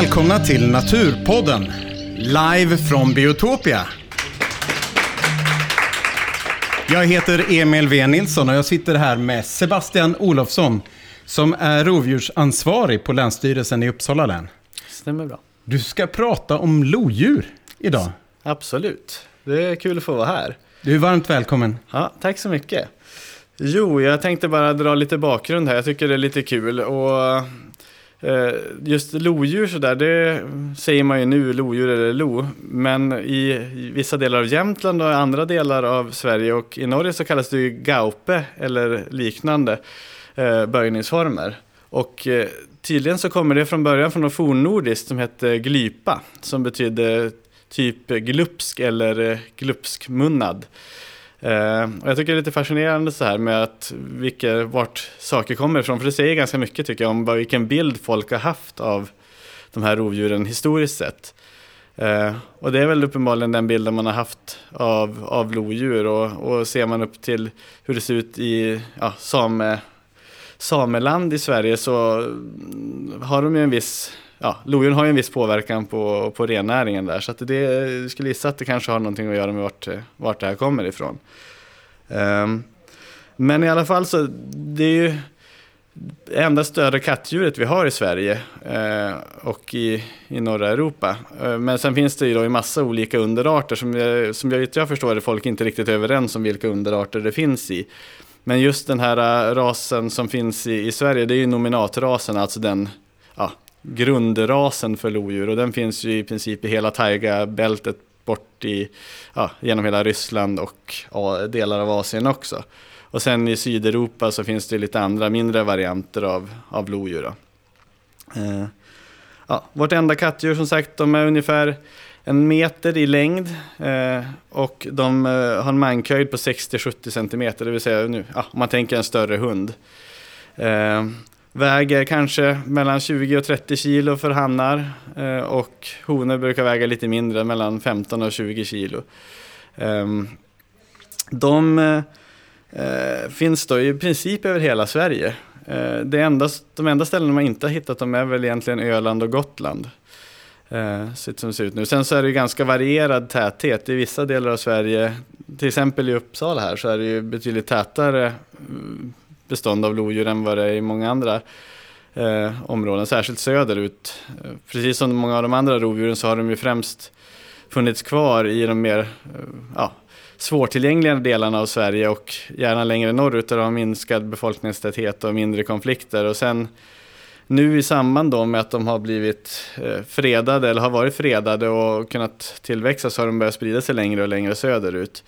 Välkomna till Naturpodden, live från Biotopia. Jag heter Emil V. Nilsson och jag sitter här med Sebastian Olofsson som är rovdjursansvarig på Länsstyrelsen i Uppsala län. Stämmer bra. Du ska prata om lodjur idag. Absolut, det är kul att få vara här. Du är varmt välkommen. Ja, tack så mycket. Jo, jag tänkte bara dra lite bakgrund här, jag tycker det är lite kul och... Just lodjur så där, det säger man ju nu, lodjur eller lo, men i vissa delar av Jämtland och andra delar av Sverige och i Norge så kallas det ju gaupe eller liknande böjningsformer. Och tydligen så kommer det från början från något fornnordiskt som hette glypa, som betyder typ glupsk eller glupskmunnad. Och jag tycker det är lite fascinerande så här med att vart saker kommer ifrån, för det säger ganska mycket tycker jag om vilken bild folk har haft av de här rovdjuren historiskt sett. Och det är väl uppenbarligen den bilden man har haft av lodjur och ser man upp till hur det ser ut i Sameland i Sverige så har de ju en viss... Ja, lodjuren har ju en viss påverkan på rennäringen där, så att det skulle gissa att det kanske har någonting att göra med vart det här kommer ifrån. Men i alla fall så det är ju det enda större kattdjuret vi har i Sverige och i norra Europa. Men sen finns det ju då en massa olika underarter som jag förstår det folk inte riktigt överens om vilka underarter det finns i. Men just den här rasen som finns i Sverige, det är ju nominatrasen, alltså den... Ja, grundrasen för lodjur, och den finns ju i princip i hela Taiga-bältet bort genom hela Ryssland och delar av Asien också. Och sen i Sydeuropa så finns det lite andra mindre varianter av lodjur då. Vårt enda kattdjur som sagt, de är ungefär 1 meter i längd och de har en mankhöjd på 60-70 centimeter, det vill säga nu, om man tänker en större hund. Väger kanske mellan 20 och 30 kilo för hannar och honor brukar väga lite mindre, mellan 15 och 20 kilo. De finns då i princip över hela Sverige. De enda ställen man inte har hittat dem är väl egentligen Öland och Gotland. Som ser ut nu. Sen så är det ju ganska varierad täthet i vissa delar av Sverige. Till exempel i Uppsala här så är det ju betydligt tätare bestånd av lodjur än vad det är i många andra områden, särskilt söderut. Precis som många av de andra rovdjuren så har de ju främst funnits kvar i de mer svårtillgängliga delarna av Sverige och gärna längre norrut där de har minskad befolkningstäthet och mindre konflikter. Och sen nu i samband då med att de har blivit fredade eller har varit fredade och kunnat tillväxa så har de börjat sprida sig längre och längre söderut.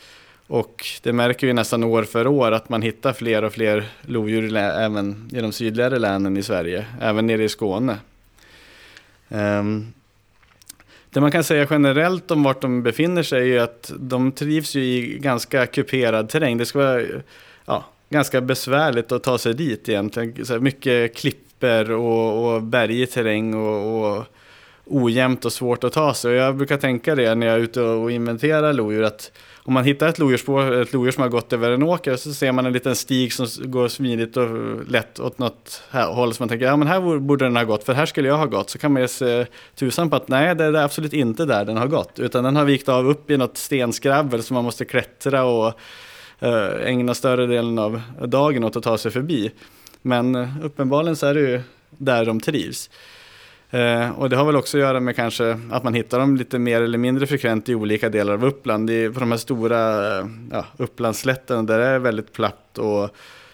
Och det märker vi nästan år för år att man hittar fler och fler lodjur även i de sydligare länen i Sverige, även nere i Skåne. Det man kan säga generellt om vart de befinner sig är att de trivs ju i ganska kuperad terräng. Det ska vara ganska besvärligt att ta sig dit egentligen. Så här mycket klipper och bergig terräng och ojämnt och svårt att ta sig. Och jag brukar tänka det när jag är ute och inventerar lodjur att om man hittar ett lodjur som har gått över en åker så ser man en liten stig som går smidigt och lätt åt något håll som man tänker, men här borde den ha gått, för här skulle jag ha gått. Så kan man ju se tusan på att nej, det är absolut inte där den har gått, utan den har vikt av upp i något stenskrabbel som man måste klättra och ägna större delen av dagen åt att ta sig förbi. Men uppenbarligen så är det ju där de trivs. Och det har väl också att göra med kanske att man hittar dem lite mer eller mindre frekvent i olika delar av Uppland. På de här stora Upplandsslätterna där det är väldigt platt och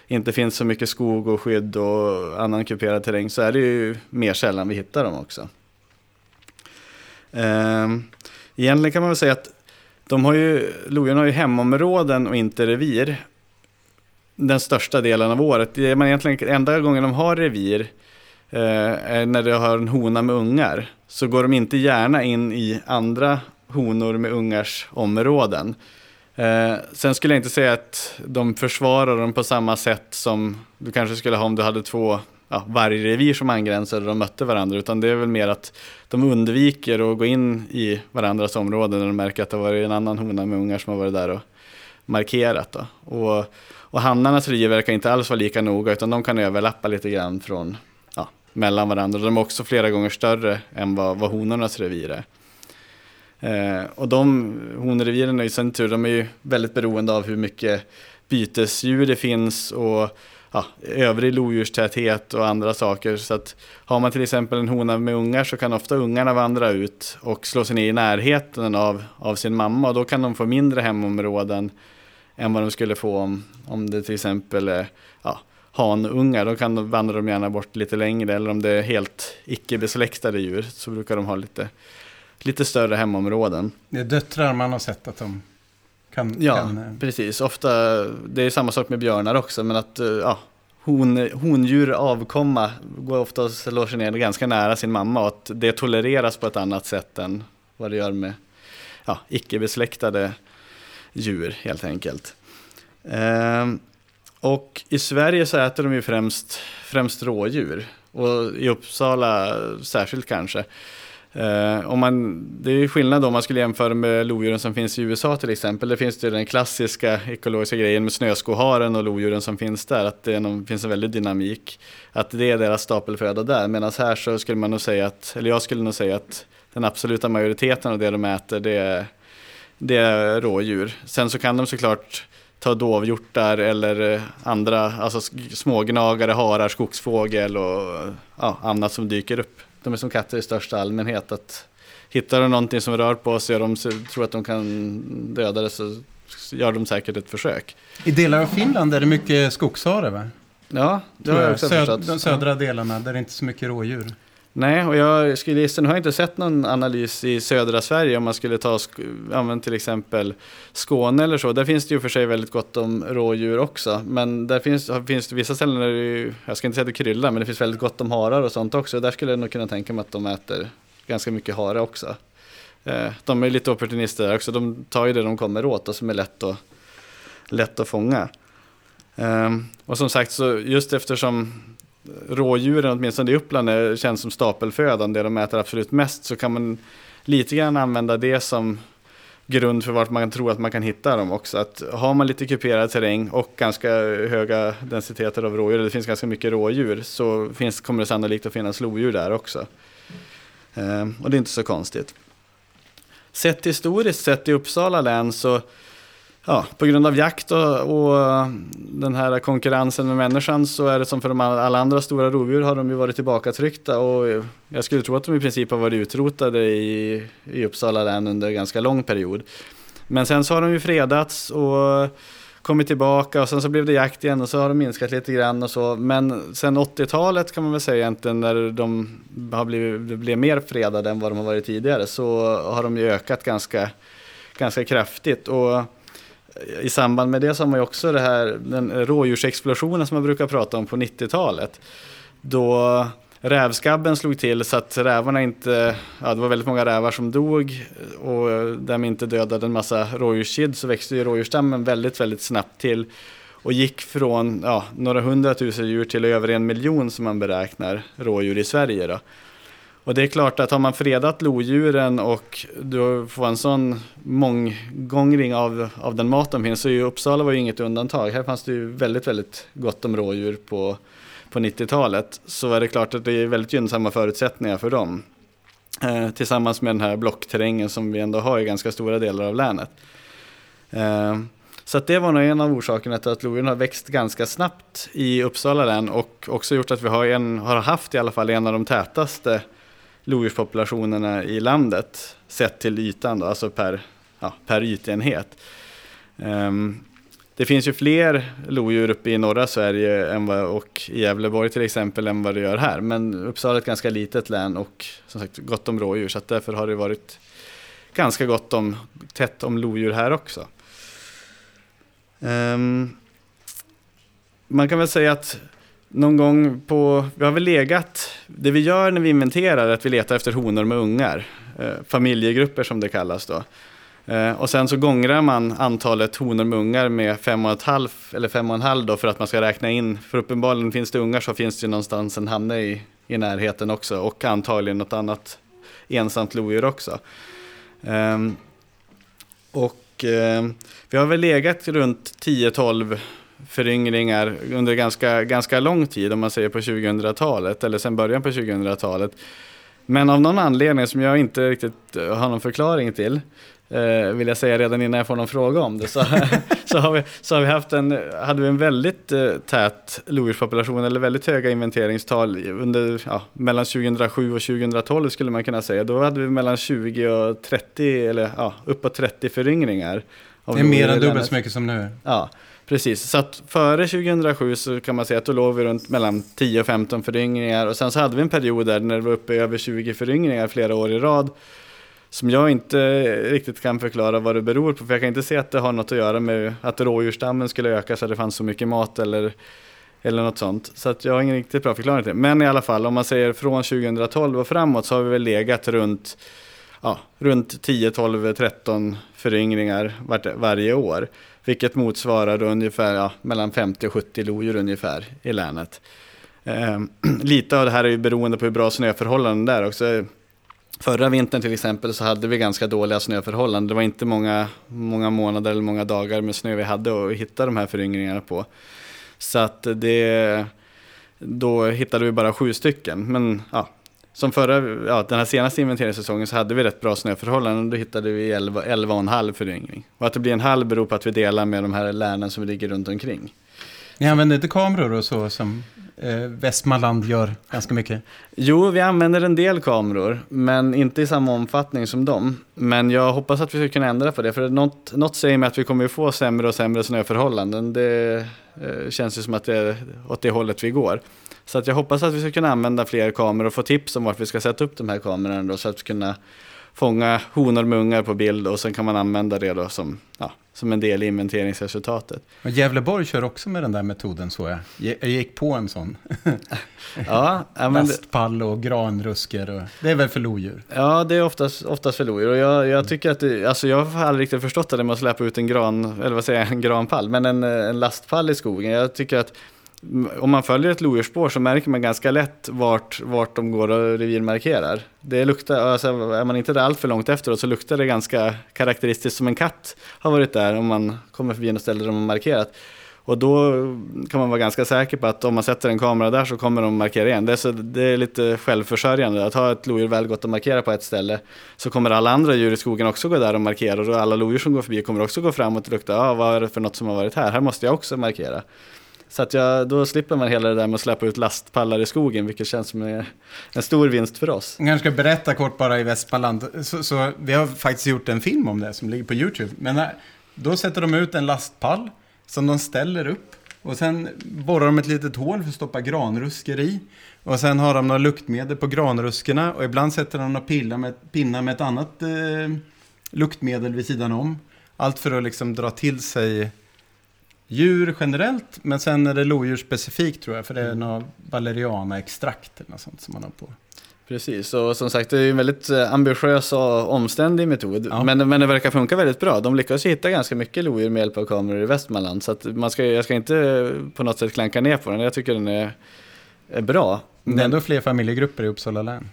inte finns så mycket skog och skydd och annan kuperad terräng, så är det ju mer sällan vi hittar dem också. Egentligen kan man väl säga att lodjuren har ju hemområden och inte revir den största delen av året. Det är man egentligen enda gången de har revir när de har en hona med ungar, så går de inte gärna in i andra honor med ungars områden. Sen skulle jag inte säga att de försvarar dem på samma sätt som du kanske skulle ha om du hade två vargrevir som angränsade och de mötte varandra, utan det är väl mer att de undviker att gå in i varandras områden när de märker att det har varit en annan hona med ungar som har varit där och markerat då. Och hannarnas revir verkar inte alls vara lika noga, utan de kan överlappa lite grann från mellan varandra. De är också flera gånger större än vad honornas revir är. Och de honrevirerna i sin tur, de är ju väldigt beroende av hur mycket bytesdjur det finns och övrig lodjurstäthet och andra saker. Så att har man till exempel en hona med ungar så kan ofta ungarna vandra ut och slå sig ner i närheten av sin mamma. Och då kan de få mindre hemområden än vad de skulle få om det till exempel är hanungar. Då kan de vandra gärna bort lite längre, eller om det är helt icke-besläktade djur så brukar de ha lite större hemområden. Det är döttrar man har sett att de kan. Precis. Ofta, det är samma sak med björnar också, men att hondjur avkomma går ofta och slår sig ner ganska nära sin mamma, och att det tolereras på ett annat sätt än vad det gör med icke-besläktade djur helt enkelt. Och i Sverige så äter de ju främst rådjur, och i Uppsala särskilt kanske. Det är ju skillnad om man skulle jämföra med lodjuren som finns i USA till exempel. Det finns ju den klassiska ekologiska grejen med snöskoharen och lodjuren som finns där, att det finns en väldig dynamik, att det är deras stapelföda där. Medan här så skulle man nog säga att den absoluta majoriteten av det de äter, det är rådjur. Sen så kan de såklart ta dovhjortar eller andra, alltså smågnagare, harar, skogsfågel och annat som dyker upp. De är som katter i största allmänhet, att hittar de någonting som rör på sig och de tror att de kan döda det, så gör de säkert ett försök. I delar av Finland är det mycket skogshare, va? Ja, det har jag också förstått. De södra delarna där det är inte så mycket rådjur. Nej, och jag skulle gissa, nu har jag inte sett någon analys i södra Sverige om man skulle ta till exempel Skåne eller så. Där finns det ju för sig väldigt gott om rådjur också, men där finns det vissa ställen där jag ska inte säga det kryllar, men det finns väldigt gott om harar och sånt också. Där skulle jag nog kunna tänka mig att de äter ganska mycket hare också. De är lite opportunister där också, de tar ju det de kommer åt och som är lätt att fånga. Och som sagt, så just eftersom rådjuren, åtminstone i Uppland, känns som stapelfödan, det de äter absolut mest, så kan man lite grann använda det som grund för vart man tror att man kan hitta dem också. Att har man lite kuperad terräng och ganska höga densiteter av rådjur, det finns ganska mycket rådjur, så kommer det sannolikt att finnas lodjur där också. Och det är inte så konstigt. Sett historiskt sett i Uppsala län så på grund av jakt och den här konkurrensen med människan, så är det som för alla andra stora rovdjur, har de ju varit tillbakatryckta, och jag skulle tro att de i princip har varit utrotade i Uppsala län under en ganska lång period. Men sen så har de ju fredats och kommit tillbaka, och sen så blev det jakt igen, och så har de minskat lite grann och så. Men sen 80-talet kan man väl säga egentligen, när de har blivit mer fredade än vad de har varit tidigare, så har de ju ökat ganska kraftigt. Och i samband med det så har man ju också den rådjursexplosionen som man brukar prata om på 90-talet. Då rävskabben slog till så att rävarna inte... Ja, det var väldigt många rävar som dog, och där man inte dödade en massa rådjurskid, så växte ju rådjurstammen väldigt, väldigt snabbt till. Och gick från några 100 000 djur till över 1 miljon som man beräknar rådjur i Sverige då. Och det är klart att har man fredat lodjuren och du får en sån månggångring av den mat de finns, så i Uppsala var ju inget undantag. Här fanns det ju väldigt, väldigt gott om rådjur på 90-talet. Så är det klart att det är väldigt gynnsamma förutsättningar för dem. Tillsammans med den här blockterrängen som vi ändå har i ganska stora delar av länet. Så att det var nog en av orsakerna till att lodjuren har växt ganska snabbt i Uppsala län, och också gjort att vi har haft i alla fall en av de tätaste lodjurspopulationerna i landet sett till ytan då, alltså per ytenhet. Det finns ju fler lodjur uppe i norra Sverige och i Gävleborg till exempel än vad det gör här, men Uppsala är ett ganska litet län och som sagt gott om rådjur, så att därför har det varit ganska tätt om lodjur här också. Man kan väl säga att någon gång vi har väl legat, det vi gör när vi inventerar är att vi letar efter honor med ungar, familjegrupper som det kallas då. Och sen så gångrar man antalet honor med ungar med 5,5 då, för att man ska räkna in, för uppenbarligen finns det ungar så finns det ju någonstans en hanne i närheten också, och antagligen något annat ensamt lodjur också. Vi har väl legat runt 10-12 föryngringar under ganska lång tid, om man säger på 2000-talet eller sen början på 2000-talet. Men av någon anledning som jag inte riktigt har någon förklaring till, vill jag säga redan innan jag får någon fråga om det, hade vi en väldigt tät lodjurspopulation, eller väldigt höga inventeringstal under, mellan 2007 och 2012 skulle man kunna säga. Då hade vi mellan 20 och 30 eller uppåt 30 föryngringar. Det är mer än dubbelt så mycket som nu. Ja, precis. Så att före 2007 så kan man säga att då låg vi runt mellan 10 och 15 föryngringar, och sen så hade vi en period där när vi var uppe över 20 föryngringar flera år i rad, som jag inte riktigt kan förklara vad det beror på, för jag kan inte se att det har något att göra med att rådjurstammen skulle öka så att det fanns så mycket mat eller något sånt. Så att jag har ingen riktigt bra förklaring till det. Men i alla fall, om man säger från 2012 och framåt, så har vi väl legat runt 10, 12, 13 föryngringar varje år, vilket motsvarar ungefär mellan 50 och 70 lodjur ungefär i länet. Lite av det här är ju beroende på hur bra snöförhållanden där också. Förra vintern till exempel så hade vi ganska dåliga snöförhållanden. Det var inte många månader eller många dagar med snö vi hade att hitta de här föryngringarna på. Så att då hittade vi bara 7 stycken. Men som den här senaste inventeringssäsongen så hade vi rätt bra snöförhållanden. Då hittade vi 11,5 föryngring. Och att det blir en halv beror på att vi delar med de här länen som ligger runt omkring. Ni använder inte kameror och så som Västmanland gör ganska mycket? Jo, vi använder en del kameror, men inte i samma omfattning som dem. Men jag hoppas att vi ska kunna ändra på det, för något säger mig att vi kommer få sämre och sämre snöförhållanden. Det känns ju som att det är åt det hållet vi går. Så att jag hoppas att vi ska kunna använda fler kameror och få tips om vart vi ska sätta upp de här kamerorna då, så att kunna fånga honor med ungar på bild, och sen kan man använda det då som en del i inventeringsresultatet. Och Gävleborg kör också med den där metoden, så jag gick på en sån. Lastpall och granrusker. Och, det är väl för lodjur? Ja, det är oftast för lodjur. Och jag tycker att jag har aldrig riktigt förstått att det måste släppa ut en granpall, men en lastpall i skogen. Jag tycker att om man följer ett lodjursspår så märker man ganska lätt vart de går och revirmarkerar. Det luktar, alltså är man inte där allt för långt efteråt så luktar det ganska karaktäristiskt som en katt har varit där, om man kommer förbi en ställe där de har markerat. Och då kan man vara ganska säker på att om man sätter en kamera där så kommer de markera igen. Det är lite självförsörjande att ha ett lodjur väl gått och markera på ett ställe, så kommer alla andra djur i skogen också gå där och markera, och alla lodjur som går förbi kommer också gå fram och lukta, vad är det för något som har varit här? Här måste jag också markera. Så att då slipper man hela det där med att släppa ut lastpallar i skogen, vilket känns som en stor vinst för oss. Jag kanske ska berätta kort bara i Västmanland. Så vi har faktiskt gjort en film om det som ligger på YouTube. Men då sätter de ut en lastpall som de ställer upp. Och sen borrar de ett litet hål för att stoppa granrusker i. Och sen har de några luktmedel på granruskerna. Och ibland sätter de några pinnar med ett annat luktmedel vid sidan om. Allt för att liksom dra till sig djur generellt, men sen är det lodjur specifikt tror jag, för det är någon valeriana-extrakt eller något sånt som man har på. Precis, och som sagt det är en väldigt ambitiös och omständig metod, ja. men det verkar funka väldigt bra. De lyckas hitta ganska mycket lodjur med hjälp av kameror i Västmanland, så att jag ska inte på något sätt klanka ner på den. Jag tycker den är bra. Men det är ändå fler familjegrupper i Uppsala län.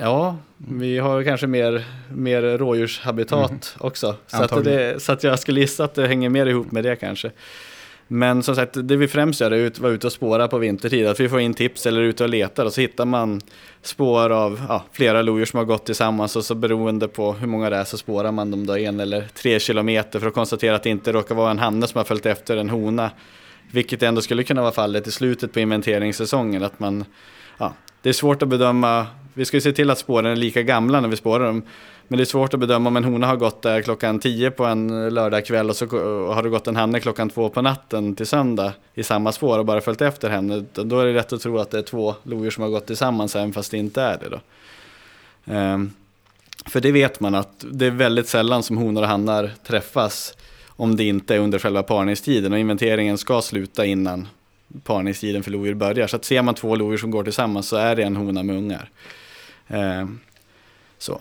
Ja, vi har kanske mer rådjurshabitat också. Så att jag skulle gissa att det hänger mer ihop med det kanske. Men som sagt, det vi främst gör är att vara ute och spåra på vintertid. Att vi får in tips eller ute och letar, och så hittar man spår av flera lodjur som har gått tillsammans. Och så beroende på hur många det är så spårar man dem då 1 eller 3 kilometer för att konstatera att det inte råkar vara en hanne som har följt efter en hona. Vilket ändå skulle kunna vara fallet i slutet på inventeringssäsongen. Att man, det är svårt att bedöma. Vi ska ju se till att spåren är lika gamla när vi spårar dem. Men det är svårt att bedöma om en hona har gått där klockan 10 på en lördagkväll, och så har det gått en hanne klockan 2 på natten till söndag i samma spår och bara följt efter henne. Då är det rätt att tro att det är 2 lodjur som har gått tillsammans, även fast det inte är det då. För det vet man att det är väldigt sällan som honor och hannar träffas om det inte är under själva parningstiden. Och inventeringen ska sluta innan parningstiden för lodjur börjar. Så att ser man 2 lodjur som går tillsammans så är det en hona med ungar. Så.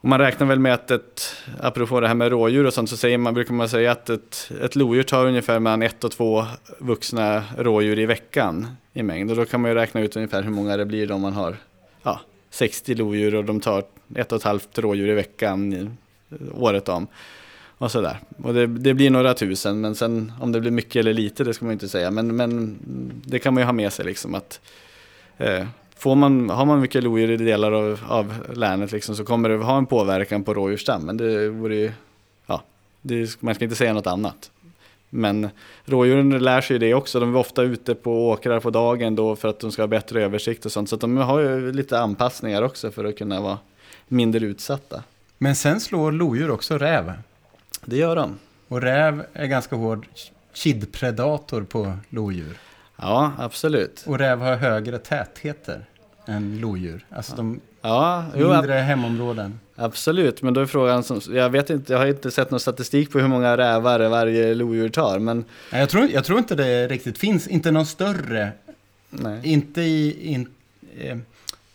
Och man räknar väl med att apropå det här med rådjur och sånt, så brukar man säga att ett lodjur tar ungefär mellan 1 och 2 vuxna rådjur i veckan i mängd, och då kan man ju räkna ut ungefär hur många det blir om man har 60 lodjur och de tar 1,5 rådjur i veckan året om. och sådär. Och det blir några tusen, men sen om det blir mycket eller lite, det ska man inte säga. Men det kan man ju ha med sig liksom, att har man mycket lodjur i delar av länet liksom, så kommer det ha en påverkan på rådjursstammen. Det vore ju, man ska inte säga något annat. Men rådjuren lär sig det också. De är ofta ute på åkrar på dagen då för att de ska ha bättre översikt och sånt. Så att de har ju lite anpassningar också för att kunna vara mindre utsatta. Men sen slår lodjur också räv. Det gör de. Och räv är ganska hård kidpredator på lodjur. Ja, absolut. Och räv har högre tätheter än lodjur. Alltså de mindre hemområden. Absolut, men då är frågan som, jag har inte sett någon statistik på hur många rävar varje lodjur tar, men jag tror inte det riktigt finns, inte någon större. Nej. Inte i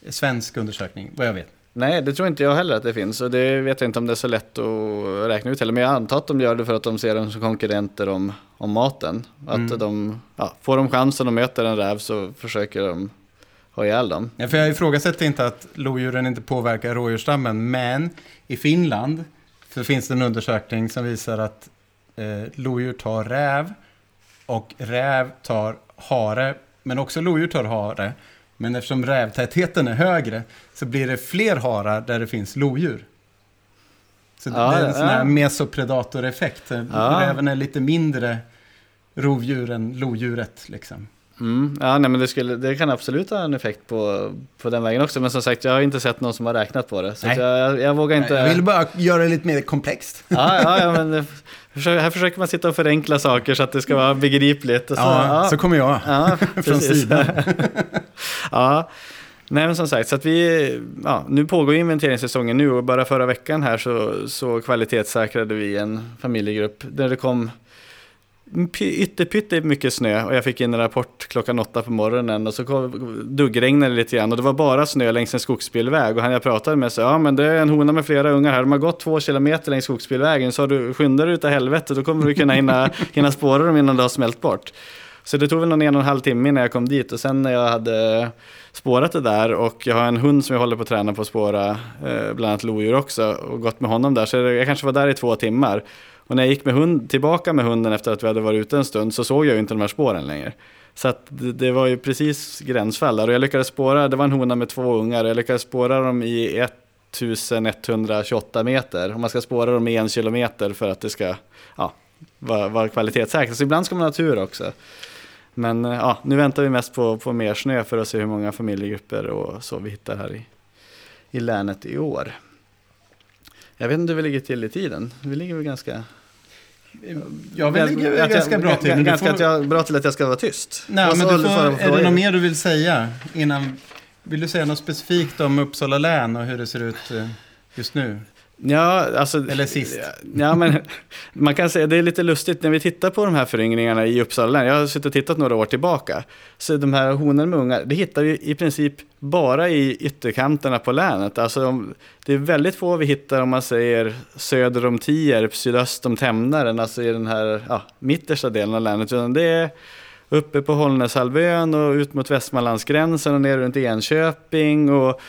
svensk undersökning, vad jag vet. Nej, det tror inte jag heller att det finns, och det vet jag inte om det är så lätt att räkna ut heller, men jag antar att de gör det för att de ser dem som konkurrenter om maten. Att de, får de chansen att möta en räv så försöker de ha ihjäl dem. Ja, för jag ifrågasätter inte att lodjuren inte påverkar rådjursstammen, men i Finland så finns det en undersökning som visar att lodjur tar räv och räv tar hare, men också lodjur tar hare. Men eftersom rävtätheten är högre så blir det fler harar där det finns lodjur. Så det är en sån här mesopredatoreffekt. Ja. Räven är lite mindre rovdjur än lodjuret liksom. Mm. Ja, nej, men det kan absolut ha en effekt på den vägen också. Men som sagt, jag har inte sett någon som har räknat på det. Så jag vågar inte. Jag vill bara göra det lite mer komplext. Här försöker man sitta och förenkla saker så att det ska vara begripligt. Och så kommer jag från sidan. Nej, men som sagt, så att vi, nu pågår inventeringssäsongen nu, och bara förra veckan här så kvalitetssäkrade vi en familjegrupp där det kom ytterpytte mycket snö, och jag fick in en rapport 8:00 på morgonen, och så duggregnade lite grann, och det var bara snö längs en skogsbilväg, och han jag pratade med sa, men det är en hona med flera ungar här, de har gått 2 kilometer längs skogsbilvägen, så du skyndar dig ut av helvete, då kommer du kunna hinna spåra dem innan det har smält bort. Så det tog väl 1,5 timme när jag kom dit, och sen när jag hade spårat det där, och jag har en hund som jag håller på att träna på att spåra bland annat lodjur också, och gått med honom där, så jag kanske var där i 2 timmar. Och när jag gick tillbaka med hunden efter att vi hade varit ute en stund, så såg jag ju inte de här spåren längre. Så att det var ju precis gränsfall där. Och jag lyckades spåra, det var en hona med 2 ungar, jag lyckades spåra dem i 1128 meter. Och man ska spåra dem i 1 kilometer för att det ska vara kvalitetssäkert. Så ibland ska man ha tur också. Men nu väntar vi mest på mer snö för att se hur många familjegrupper och så vi hittar här i länet i år. Jag vet inte hur vi ligger till i tiden. Vi ligger väl ganska... Jag ligger ganska bra till. Bra till att jag ska vara tyst. Nej, men är det något mer du vill säga innan? Vill du säga något specifikt om Uppsala län och hur det ser ut just nu? Ja, alltså, eller sist. Ja, men man kan säga, det är lite lustigt när vi tittar på de här föryngringarna i Uppsala län. Jag har suttit och tittat några år tillbaka. Så de här honor med ungar, det hittar vi i princip bara i ytterkanterna på länet. Alltså, det är väldigt få vi hittar om man säger söder om Tierp, sydöst om Tämnaren, alltså i den här mittersta delen av länet. Utan det är uppe på Hållnäshalvön och ut mot Västmanlandsgränsen och ner runt Enköping och...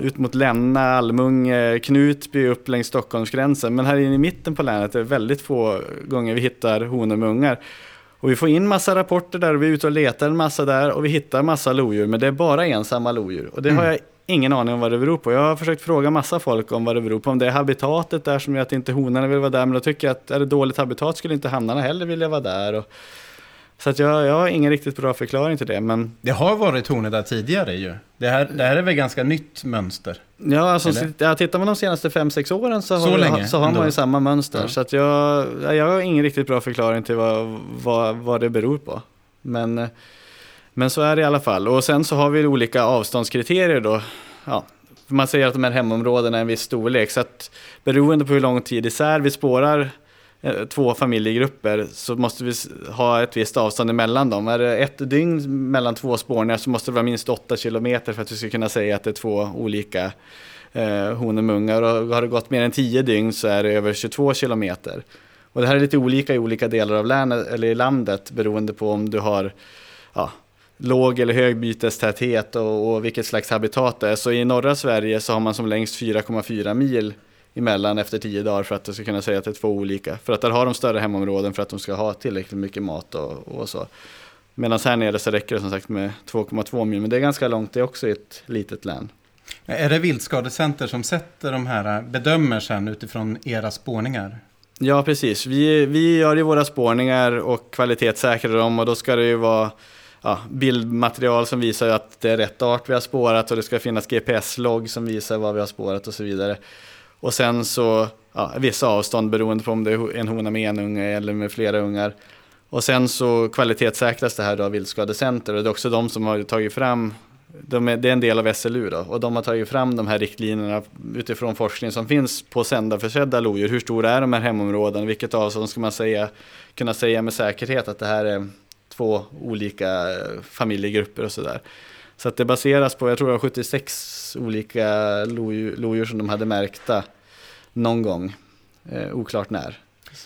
ut mot Länna, Almung, Knutby, upp längs Stockholmsgränsen. Men här inne i mitten på länet är det väldigt få gånger vi hittar honor med ungar. Och vi får in massa rapporter där, och vi är ute och letar en massa där, och vi hittar massa lodjur. Men det är bara ensamma lodjur. Och det har jag ingen aning om vad det beror på. Jag har försökt fråga massa folk om vad det beror på. Om det är habitatet där som gör att inte honorna vill vara där. Men då tycker jag att är det dåligt habitat skulle inte hannarna heller vilja vara där. Så att jag har ingen riktigt bra förklaring till det. Men... Det har varit honor där tidigare ju. Det här är väl ganska nytt mönster? Ja, alltså, tittar man de senaste 5-6 åren så har man ju samma mönster. Ja. Så att jag har ingen riktigt bra förklaring till vad det beror på. Men så är det i alla fall. Och sen så har vi olika avståndskriterier då. Ja. Man säger att de här hemområdena är en viss storlek. Så att beroende på hur lång tid isär vi spårar 2 familjegrupper så måste vi ha ett visst avstånd emellan dem. Är det 1 dygn mellan 2 spårningar så måste det vara minst 8 kilometer för att vi ska kunna säga att det är 2 olika honor med ungar. Och har det gått mer än 10 dygn så är det över 22 kilometer. Och det här är lite olika i olika delar av länet, eller i landet, beroende på om du har låg eller hög bytestäthet och vilket slags habitat det är. Så i norra Sverige så har man som längst 4,4 mil emellan efter 10 dagar för att det ska kunna säga att det är två olika. För att där har de större hemområden för att de ska ha tillräckligt mycket mat och så. Medan här nere så räcker det som sagt med 2,2 mil. Men det är ganska långt, det är också i ett litet län. Är det Vildskadecenter som sätter de här, bedömer sen utifrån era spårningar? Ja, precis. Vi gör ju våra spårningar och kvalitetssäkrar dem, och då ska det ju vara bildmaterial som visar att det är rätt art vi har spårat, och det ska finnas GPS-logg som visar vad vi har spårat och så vidare. Och sen så vissa avstånd beroende på om det är en hona med en unge eller med flera ungar. Och sen så kvalitetssäkras det här då av Vildskadecenter, och det är också de som har tagit fram, det är en del av SLU då, och de har tagit fram de här riktlinjerna utifrån forskning som finns på sändarförsedda lodjur. Hur stora är de här hemområden? Vilket avstånd ska man kunna säga med säkerhet att det här är två olika familjegrupper och sådär. Så att det baseras på, jag tror det var 76 olika lodjur som de hade märkta någon gång, oklart när.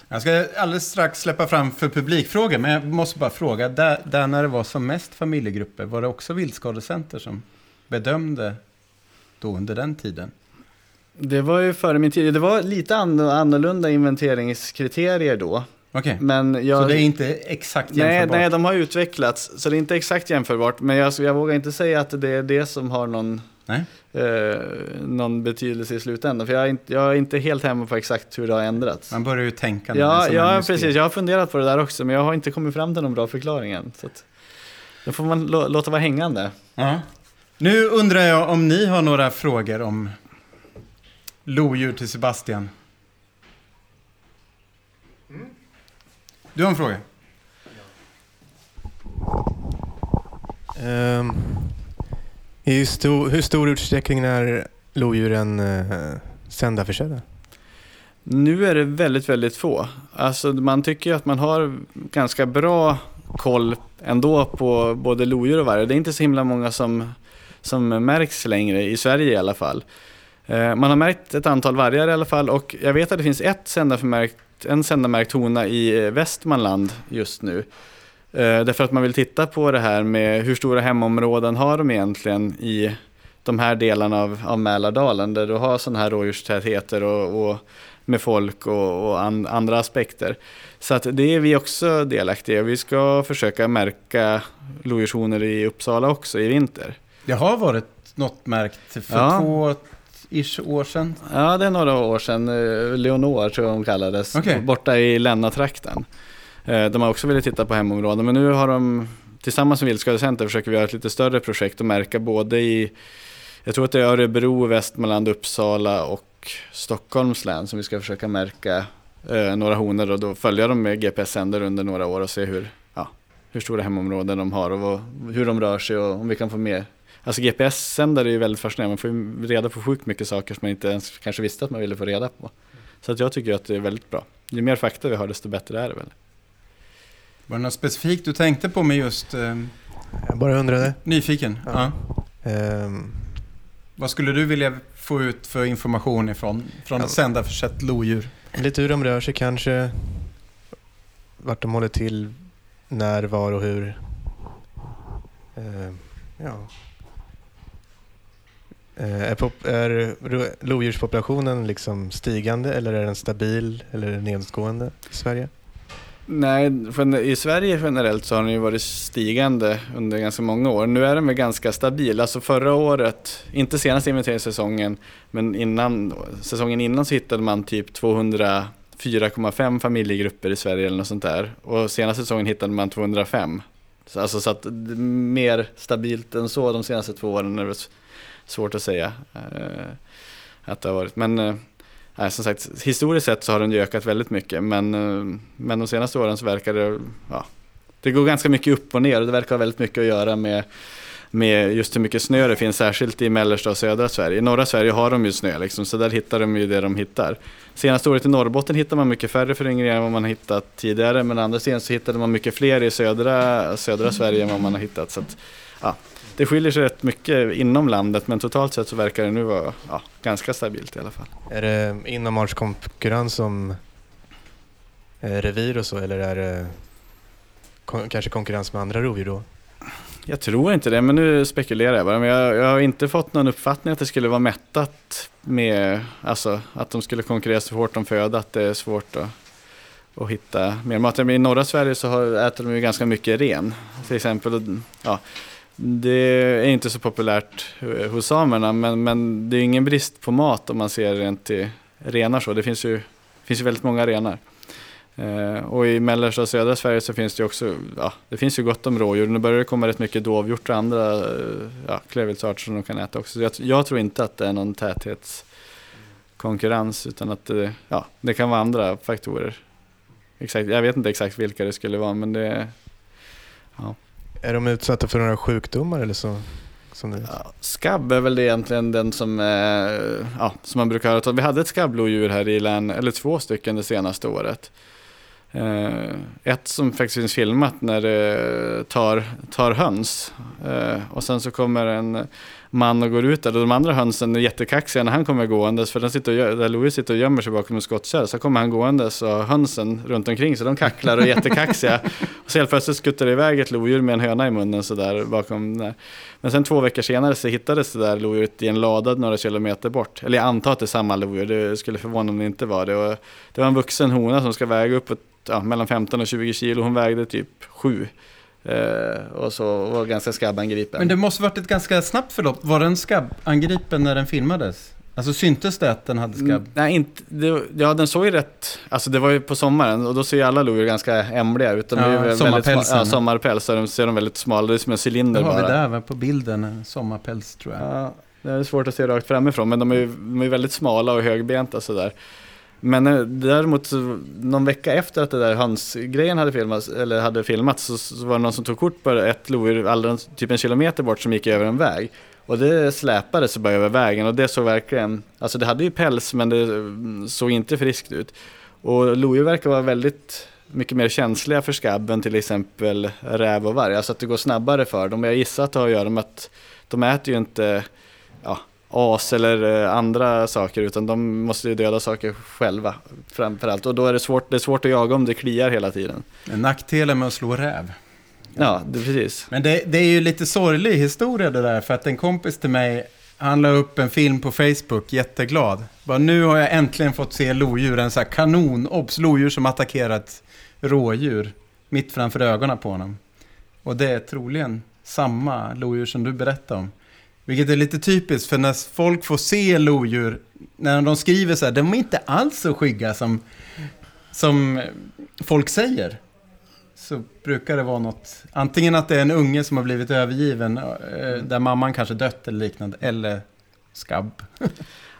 Jag ska alldeles strax släppa fram för publikfrågor, men jag måste bara fråga, där när det var som mest familjegrupper, var det också Vildskadecenter som bedömde då under den tiden? Det var ju före min tid, det var lite annorlunda inventeringskriterier då. Okay. Men så det är inte exakt jämförbart? Nej, de har utvecklats, så det är inte exakt jämförbart, men jag vågar inte säga att det är det som har någon betydelse i slutändan, för jag är inte helt hemma på exakt hur det har ändrats. Man börjar ju tänka. Ja, precis. Jag har funderat på det där också, men jag har inte kommit fram till någon bra förklaring än, så att då får man låta vara hängande. Ja. Nu undrar jag om ni har några frågor om lodjur till Sebastian. Du har en fråga. Hur stor utsträckning är lodjuren sändarförsedda? Nu är det väldigt, väldigt få. Alltså, man tycker att man har ganska bra koll ändå på både lodjur och varg. Det är inte så himla många som märks längre, i Sverige i alla fall. Man har märkt ett antal vargar i alla fall, och jag vet att det finns en sändarmärkt hona i Västmanland just nu. Därför att man vill titta på det här med hur stora hemområden har de egentligen i de här delarna av Mälardalen, där du har sådana här rådjurstätheter och med folk och andra aspekter. Så att det är vi också delaktiga. Vi ska försöka märka lodjurshonor i Uppsala också i vinter. Det har varit något märkt för år sedan. Ja, det är några år sedan. Leonor tror jag de kallades. Okay. Borta i Länna-trakten. De har också velat titta på hemområden, men nu har de tillsammans med Vildskadecenter försöker vi göra ett lite större projekt och märka både i, jag tror att det är Örebro, Västmanland, Uppsala och Stockholms län som vi ska försöka märka några honor, och då följer de med GPS-sänder under några år och se hur stora hemområden de har och hur de rör sig, och om vi kan få mer. Alltså GPS-sändare är ju väldigt fascinerande. Man får ju reda på sjukt mycket saker som man inte ens kanske visste att man ville få reda på. Så att jag tycker att det är väldigt bra. Ju mer fakta vi har, desto bättre är det väl. Var det något specifikt du tänkte på med just... Jag bara undrade. Nyfiken? Ja. Vad skulle du vilja få ut för information från ett sändarförsett lodjur? Lite hur de rör sig kanske. Vart de håller till. När, var och hur. Är lodjurspopulationen liksom stigande, eller är den stabil eller nedåtgående i Sverige? Nej, i Sverige generellt så har den ju varit stigande under ganska många år. Nu är den väl ganska stabil. Alltså förra året, inte senaste inventeringssäsongen, men säsongen innan så hittade man typ 204,5 familjegrupper i Sverige eller något sånt där. Och senaste säsongen hittade man 205. Alltså, så att mer stabilt än så de senaste 2 åren är det svårt att säga att det har varit. Men som sagt, historiskt sett så har den ökat väldigt mycket, men de senaste åren så verkar det, det går ganska mycket upp och ner, och det verkar ha väldigt mycket att göra med just hur mycket snö det finns, särskilt i mellersta och södra Sverige. I norra Sverige har de ju snö liksom, så där hittar de ju det de hittar. Senaste året i Norrbotten hittar man mycket färre föryngringar än vad man hittat tidigare, men andra sidan så hittade man mycket fler i södra Sverige än vad man har hittat. Så att, det skiljer sig rätt mycket inom landet, men totalt sett så verkar det nu vara ganska stabilt i alla fall. Är det inomhuskonkurrens om revir och så, eller är det kanske konkurrens med andra rovdjur då? Jag tror inte det, men nu spekulerar jag bara. Men jag har inte fått någon uppfattning att det skulle vara mättat med, alltså att de skulle konkurrera så hårt om föda att det är svårt att hitta mer mat. I norra Sverige så äter de ju ganska mycket ren till exempel. Ja, det är inte så populärt hos samerna, men det är ingen brist på mat om man ser rent till renar så. Det finns ju väldigt många renar. Och i mellersta och södra Sverige så finns det ju också, ja, det finns ju gott om rådjur. Nu börjar det komma rätt mycket dovhjort och andra klövviltsarter som de kan äta också. Så jag tror inte att det är någon täthetskonkurrens, utan att det kan vara andra faktorer. Exakt, jag vet inte exakt vilka det skulle vara, men det... Ja. Är de utsatta för några sjukdomar eller så? Ja, skabb är väl det egentligen den som man brukar höra. Vi hade ett skabblodjur här i län, eller 2 stycken det senaste året. Ett som faktiskt finns filmat när det tar höns. Och sen så kommer en man och går ut där. Och de andra hönsen är jättekaxiga när han kommer gåendes. För Louis sitter och gömmer sig bakom en skottkärra. Så kommer han gåendes och hönsen runt omkring. Så de kacklar och är jättekaxiga. Och så helt plötsligt skuttar det iväg ett lodjur med en höna i munnen. Så där, bakom där. Men sen 2 veckor senare så hittades det där lodjuret i en lada några kilometer bort. Eller jag antar att det är samma lodjur. Det skulle förvåna om det inte var det. Och det var en vuxen hona som ska väga upp mellan 15 och 20 kilo. Hon vägde typ 7 och så var ganska skabbangripen. Men det måste varit ett ganska snabbt förlopp. Var den skabbangripen när den filmades? Alltså syntes det att den hade skabb? Nej, inte. Den såg ju rätt... Alltså det var ju på sommaren och då ser ju alla lodjur ganska ämliga ut. Sommarpäls. De ser de väldigt smala. Det är som en cylinder bara. Det har vi där på bilden. Sommarpäls tror jag. Ja, det är svårt att se rakt framifrån. Men de är väldigt smala och högbenta sådär. Men däremot någon vecka efter att det där hönsgrejen hade filmats så var det någon som tog kort på ett lodjur alldeles typ 1 kilometer bort som gick över en väg. Och det släpades bara över vägen och det såg verkligen, alltså det hade ju päls men det såg inte friskt ut. Och lodjur verkar vara väldigt mycket mer känsliga för skabben till exempel räv och varg. Alltså att det går snabbare för dem. Jag gissar att det har att göra med att de äter ju inte... Ja, as eller andra saker, utan de måste ju döda saker själva framförallt, och då är det är svårt att jaga om det kliar hela tiden. En nackdelen med att slå räv. Ja, det, precis. Men det är ju lite sorglig historia det där, för att en kompis till mig, han la upp en film på Facebook, jätteglad. Bara, nu har jag äntligen fått se lodjur, en så här kanonobs lodjur som attackerat rådjur mitt framför ögonen på honom. Och det är troligen samma lodjur som du berättade om. Vilket är lite typiskt, för när folk får se lodjur, när de skriver så här, de är inte alls så skygga som folk säger. Så brukar det vara något, antingen att det är en unge som har blivit övergiven, där mamman kanske dött eller liknande, eller skabb.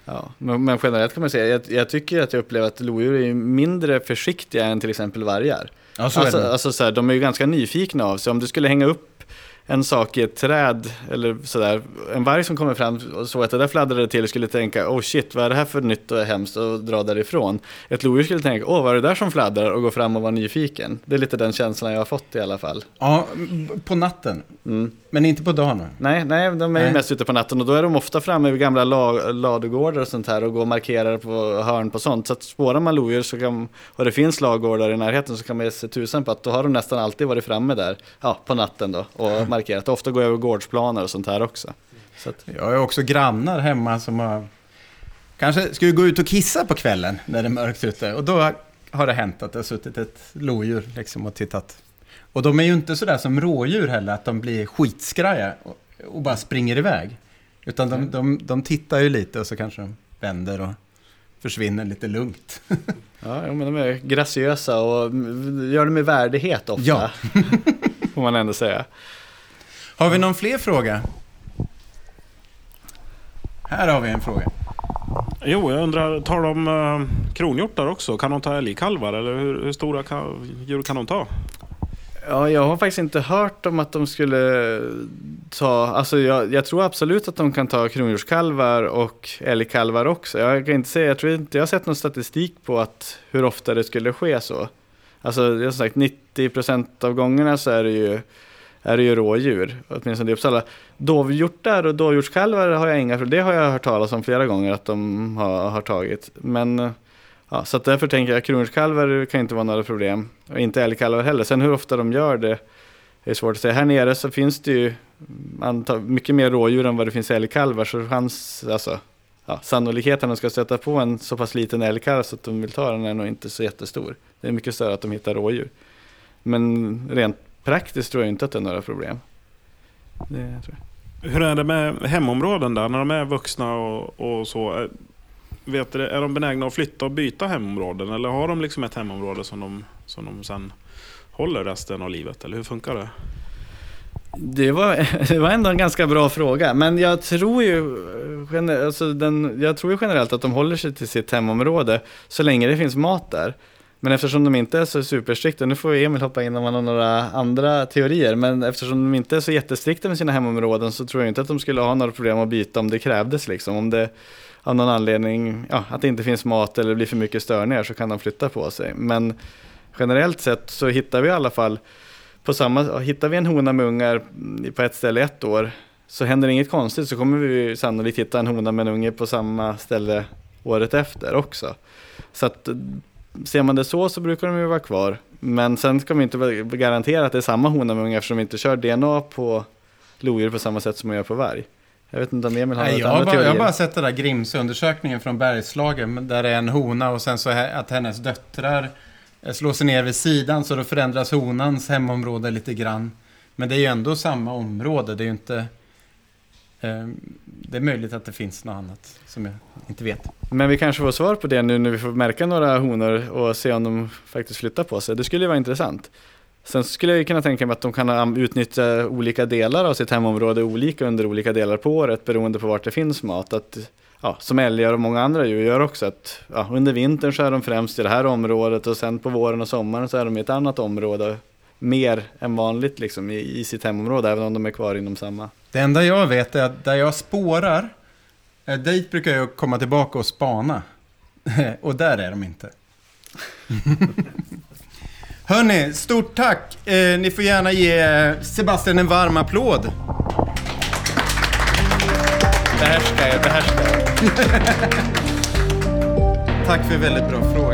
Ja, men generellt kan man säga, jag tycker att jag upplever att lodjur är mindre försiktiga än till exempel vargar. Ja, så alltså så här, de är ju ganska nyfikna av sig. Om du skulle hänga upp en sak i ett träd eller sådär, en varg som kommer fram och så att det där fladdrade till och skulle tänka, oh shit, vad är det här för nytt och hemskt, och dra därifrån. Ett lodjur skulle tänka, åh, vad är det där som fladdrar, och gå fram och vara nyfiken. Det är lite den känslan jag har fått i alla fall. Ja, på natten. Mm. Men inte på dagen. Nej, de är ju mest ute på natten, och då är de ofta framme i gamla ladugårdar och sånt här och går och markerar på hörn på sånt. Så att spårar man lodjur så och det finns ladugårdar i närheten, så kan man se tusen på att då har de nästan alltid varit framme där, ja, på natten då, och markerat. Ofta går jag över gårdsplaner och sånt här också. Så att... Jag har också grannar hemma som har... Kanske ska vi gå ut och kissa på kvällen när det är mörkt ute. Och då har det hänt att det har suttit ett lodjur liksom och tittat. Och de är ju inte sådär som rådjur heller, att de blir skitskraja och bara springer iväg. Utan de tittar ju lite och så kanske de vänder och försvinner lite lugnt. Ja, men de är graciösa och gör det med värdighet ofta. Ja. Får man ändå säga. Har vi någon fler fråga? Här har vi en fråga. Jo, jag undrar, tar de kronhjortar också? Kan de ta älgkalvar? Eller hur stora djur kan de ta? Ja, jag har faktiskt inte hört om att de skulle ta... Alltså jag tror absolut att de kan ta kronhjortskalvar och älgkalvar också. Jag kan inte säga, jag tror inte jag har sett någon statistik på att hur ofta det skulle ske så. Alltså jag har sagt 90% av gångerna så är det ju rådjur, åtminstone i Uppsala. Dovhjortar och dovhjortskalvar har jag inga, för det har jag hört talas om flera gånger att de har tagit. Men ja, så att därför tänker jag att kronhjortskalvar kan inte vara några problem, och inte älgkalvar heller. Sen hur ofta de gör det Det är svårt att säga. Här nere så finns det ju mycket mer rådjur än vad det finns älgkalvar, så sannolikheten att de ska stöta på en så pass liten älgkalv så att de vill ta den är nog inte så jättestor. Det är mycket större att de hittar rådjur. Men rent praktiskt tror jag inte att det är några problem. Det tror jag. Hur är det med hemområden där när de är vuxna och så? Vet du, är de benägna att flytta och byta hemområden, eller har de liksom ett hemområde som de sen håller resten av livet, eller hur funkar det? Det var ändå en ganska bra fråga, men jag tror ju generellt att de håller sig till sitt hemområde så länge det finns mat där. Men eftersom de inte är så superstrikta, nu får Emil hoppa in om han har några andra teorier, men eftersom de inte är så jättestrikta med sina hemområden så tror jag inte att de skulle ha några problem att byta om det krävdes liksom. Om det av någon anledning, att det inte finns mat eller blir för mycket störningar, så kan de flytta på sig. Men generellt sett så hittar vi i alla fall hittar vi en hona med ungar på ett ställe ett år, så händer inget konstigt, så kommer vi sannolikt hitta en hona med en unge på samma ställe året efter också. Så att ser man det så brukar de ju vara kvar. Men sen ska man inte garantera att det är samma hona med unga, eftersom de inte kör DNA på lodjur på samma sätt som man gör på varg. Jag vet inte om Emil har något annat teorier. Jag har bara sett den där Grims-undersökningen från Bergslagen, där det är en hona och sen så att hennes döttrar slår sig ner vid sidan, så då förändras honans hemområde lite grann. Men det är ju ändå samma område. Det är ju inte... Det är möjligt att det finns något annat som jag inte vet. Men vi kanske får svar på det nu när vi får märka några honor och se om de faktiskt flyttar på sig. Det skulle ju vara intressant. Sen skulle jag ju kunna tänka mig att de kan utnyttja olika delar av sitt hemområde olika under olika delar på året beroende på vart det finns mat. Att, som älgar och många andra djur gör också. Att, under vintern så är de främst i det här området och sen på våren och sommaren så är de i ett annat område. Mer än vanligt liksom, i sitt hemområde, även om de är kvar inom samma. Det enda jag vet är att där jag spårar, dit brukar jag komma tillbaka och spana. Och där är de inte. Hörrni, stort tack. Ni får gärna ge Sebastian en varm applåd. Behärskar jag. Tack för väldigt bra fråga.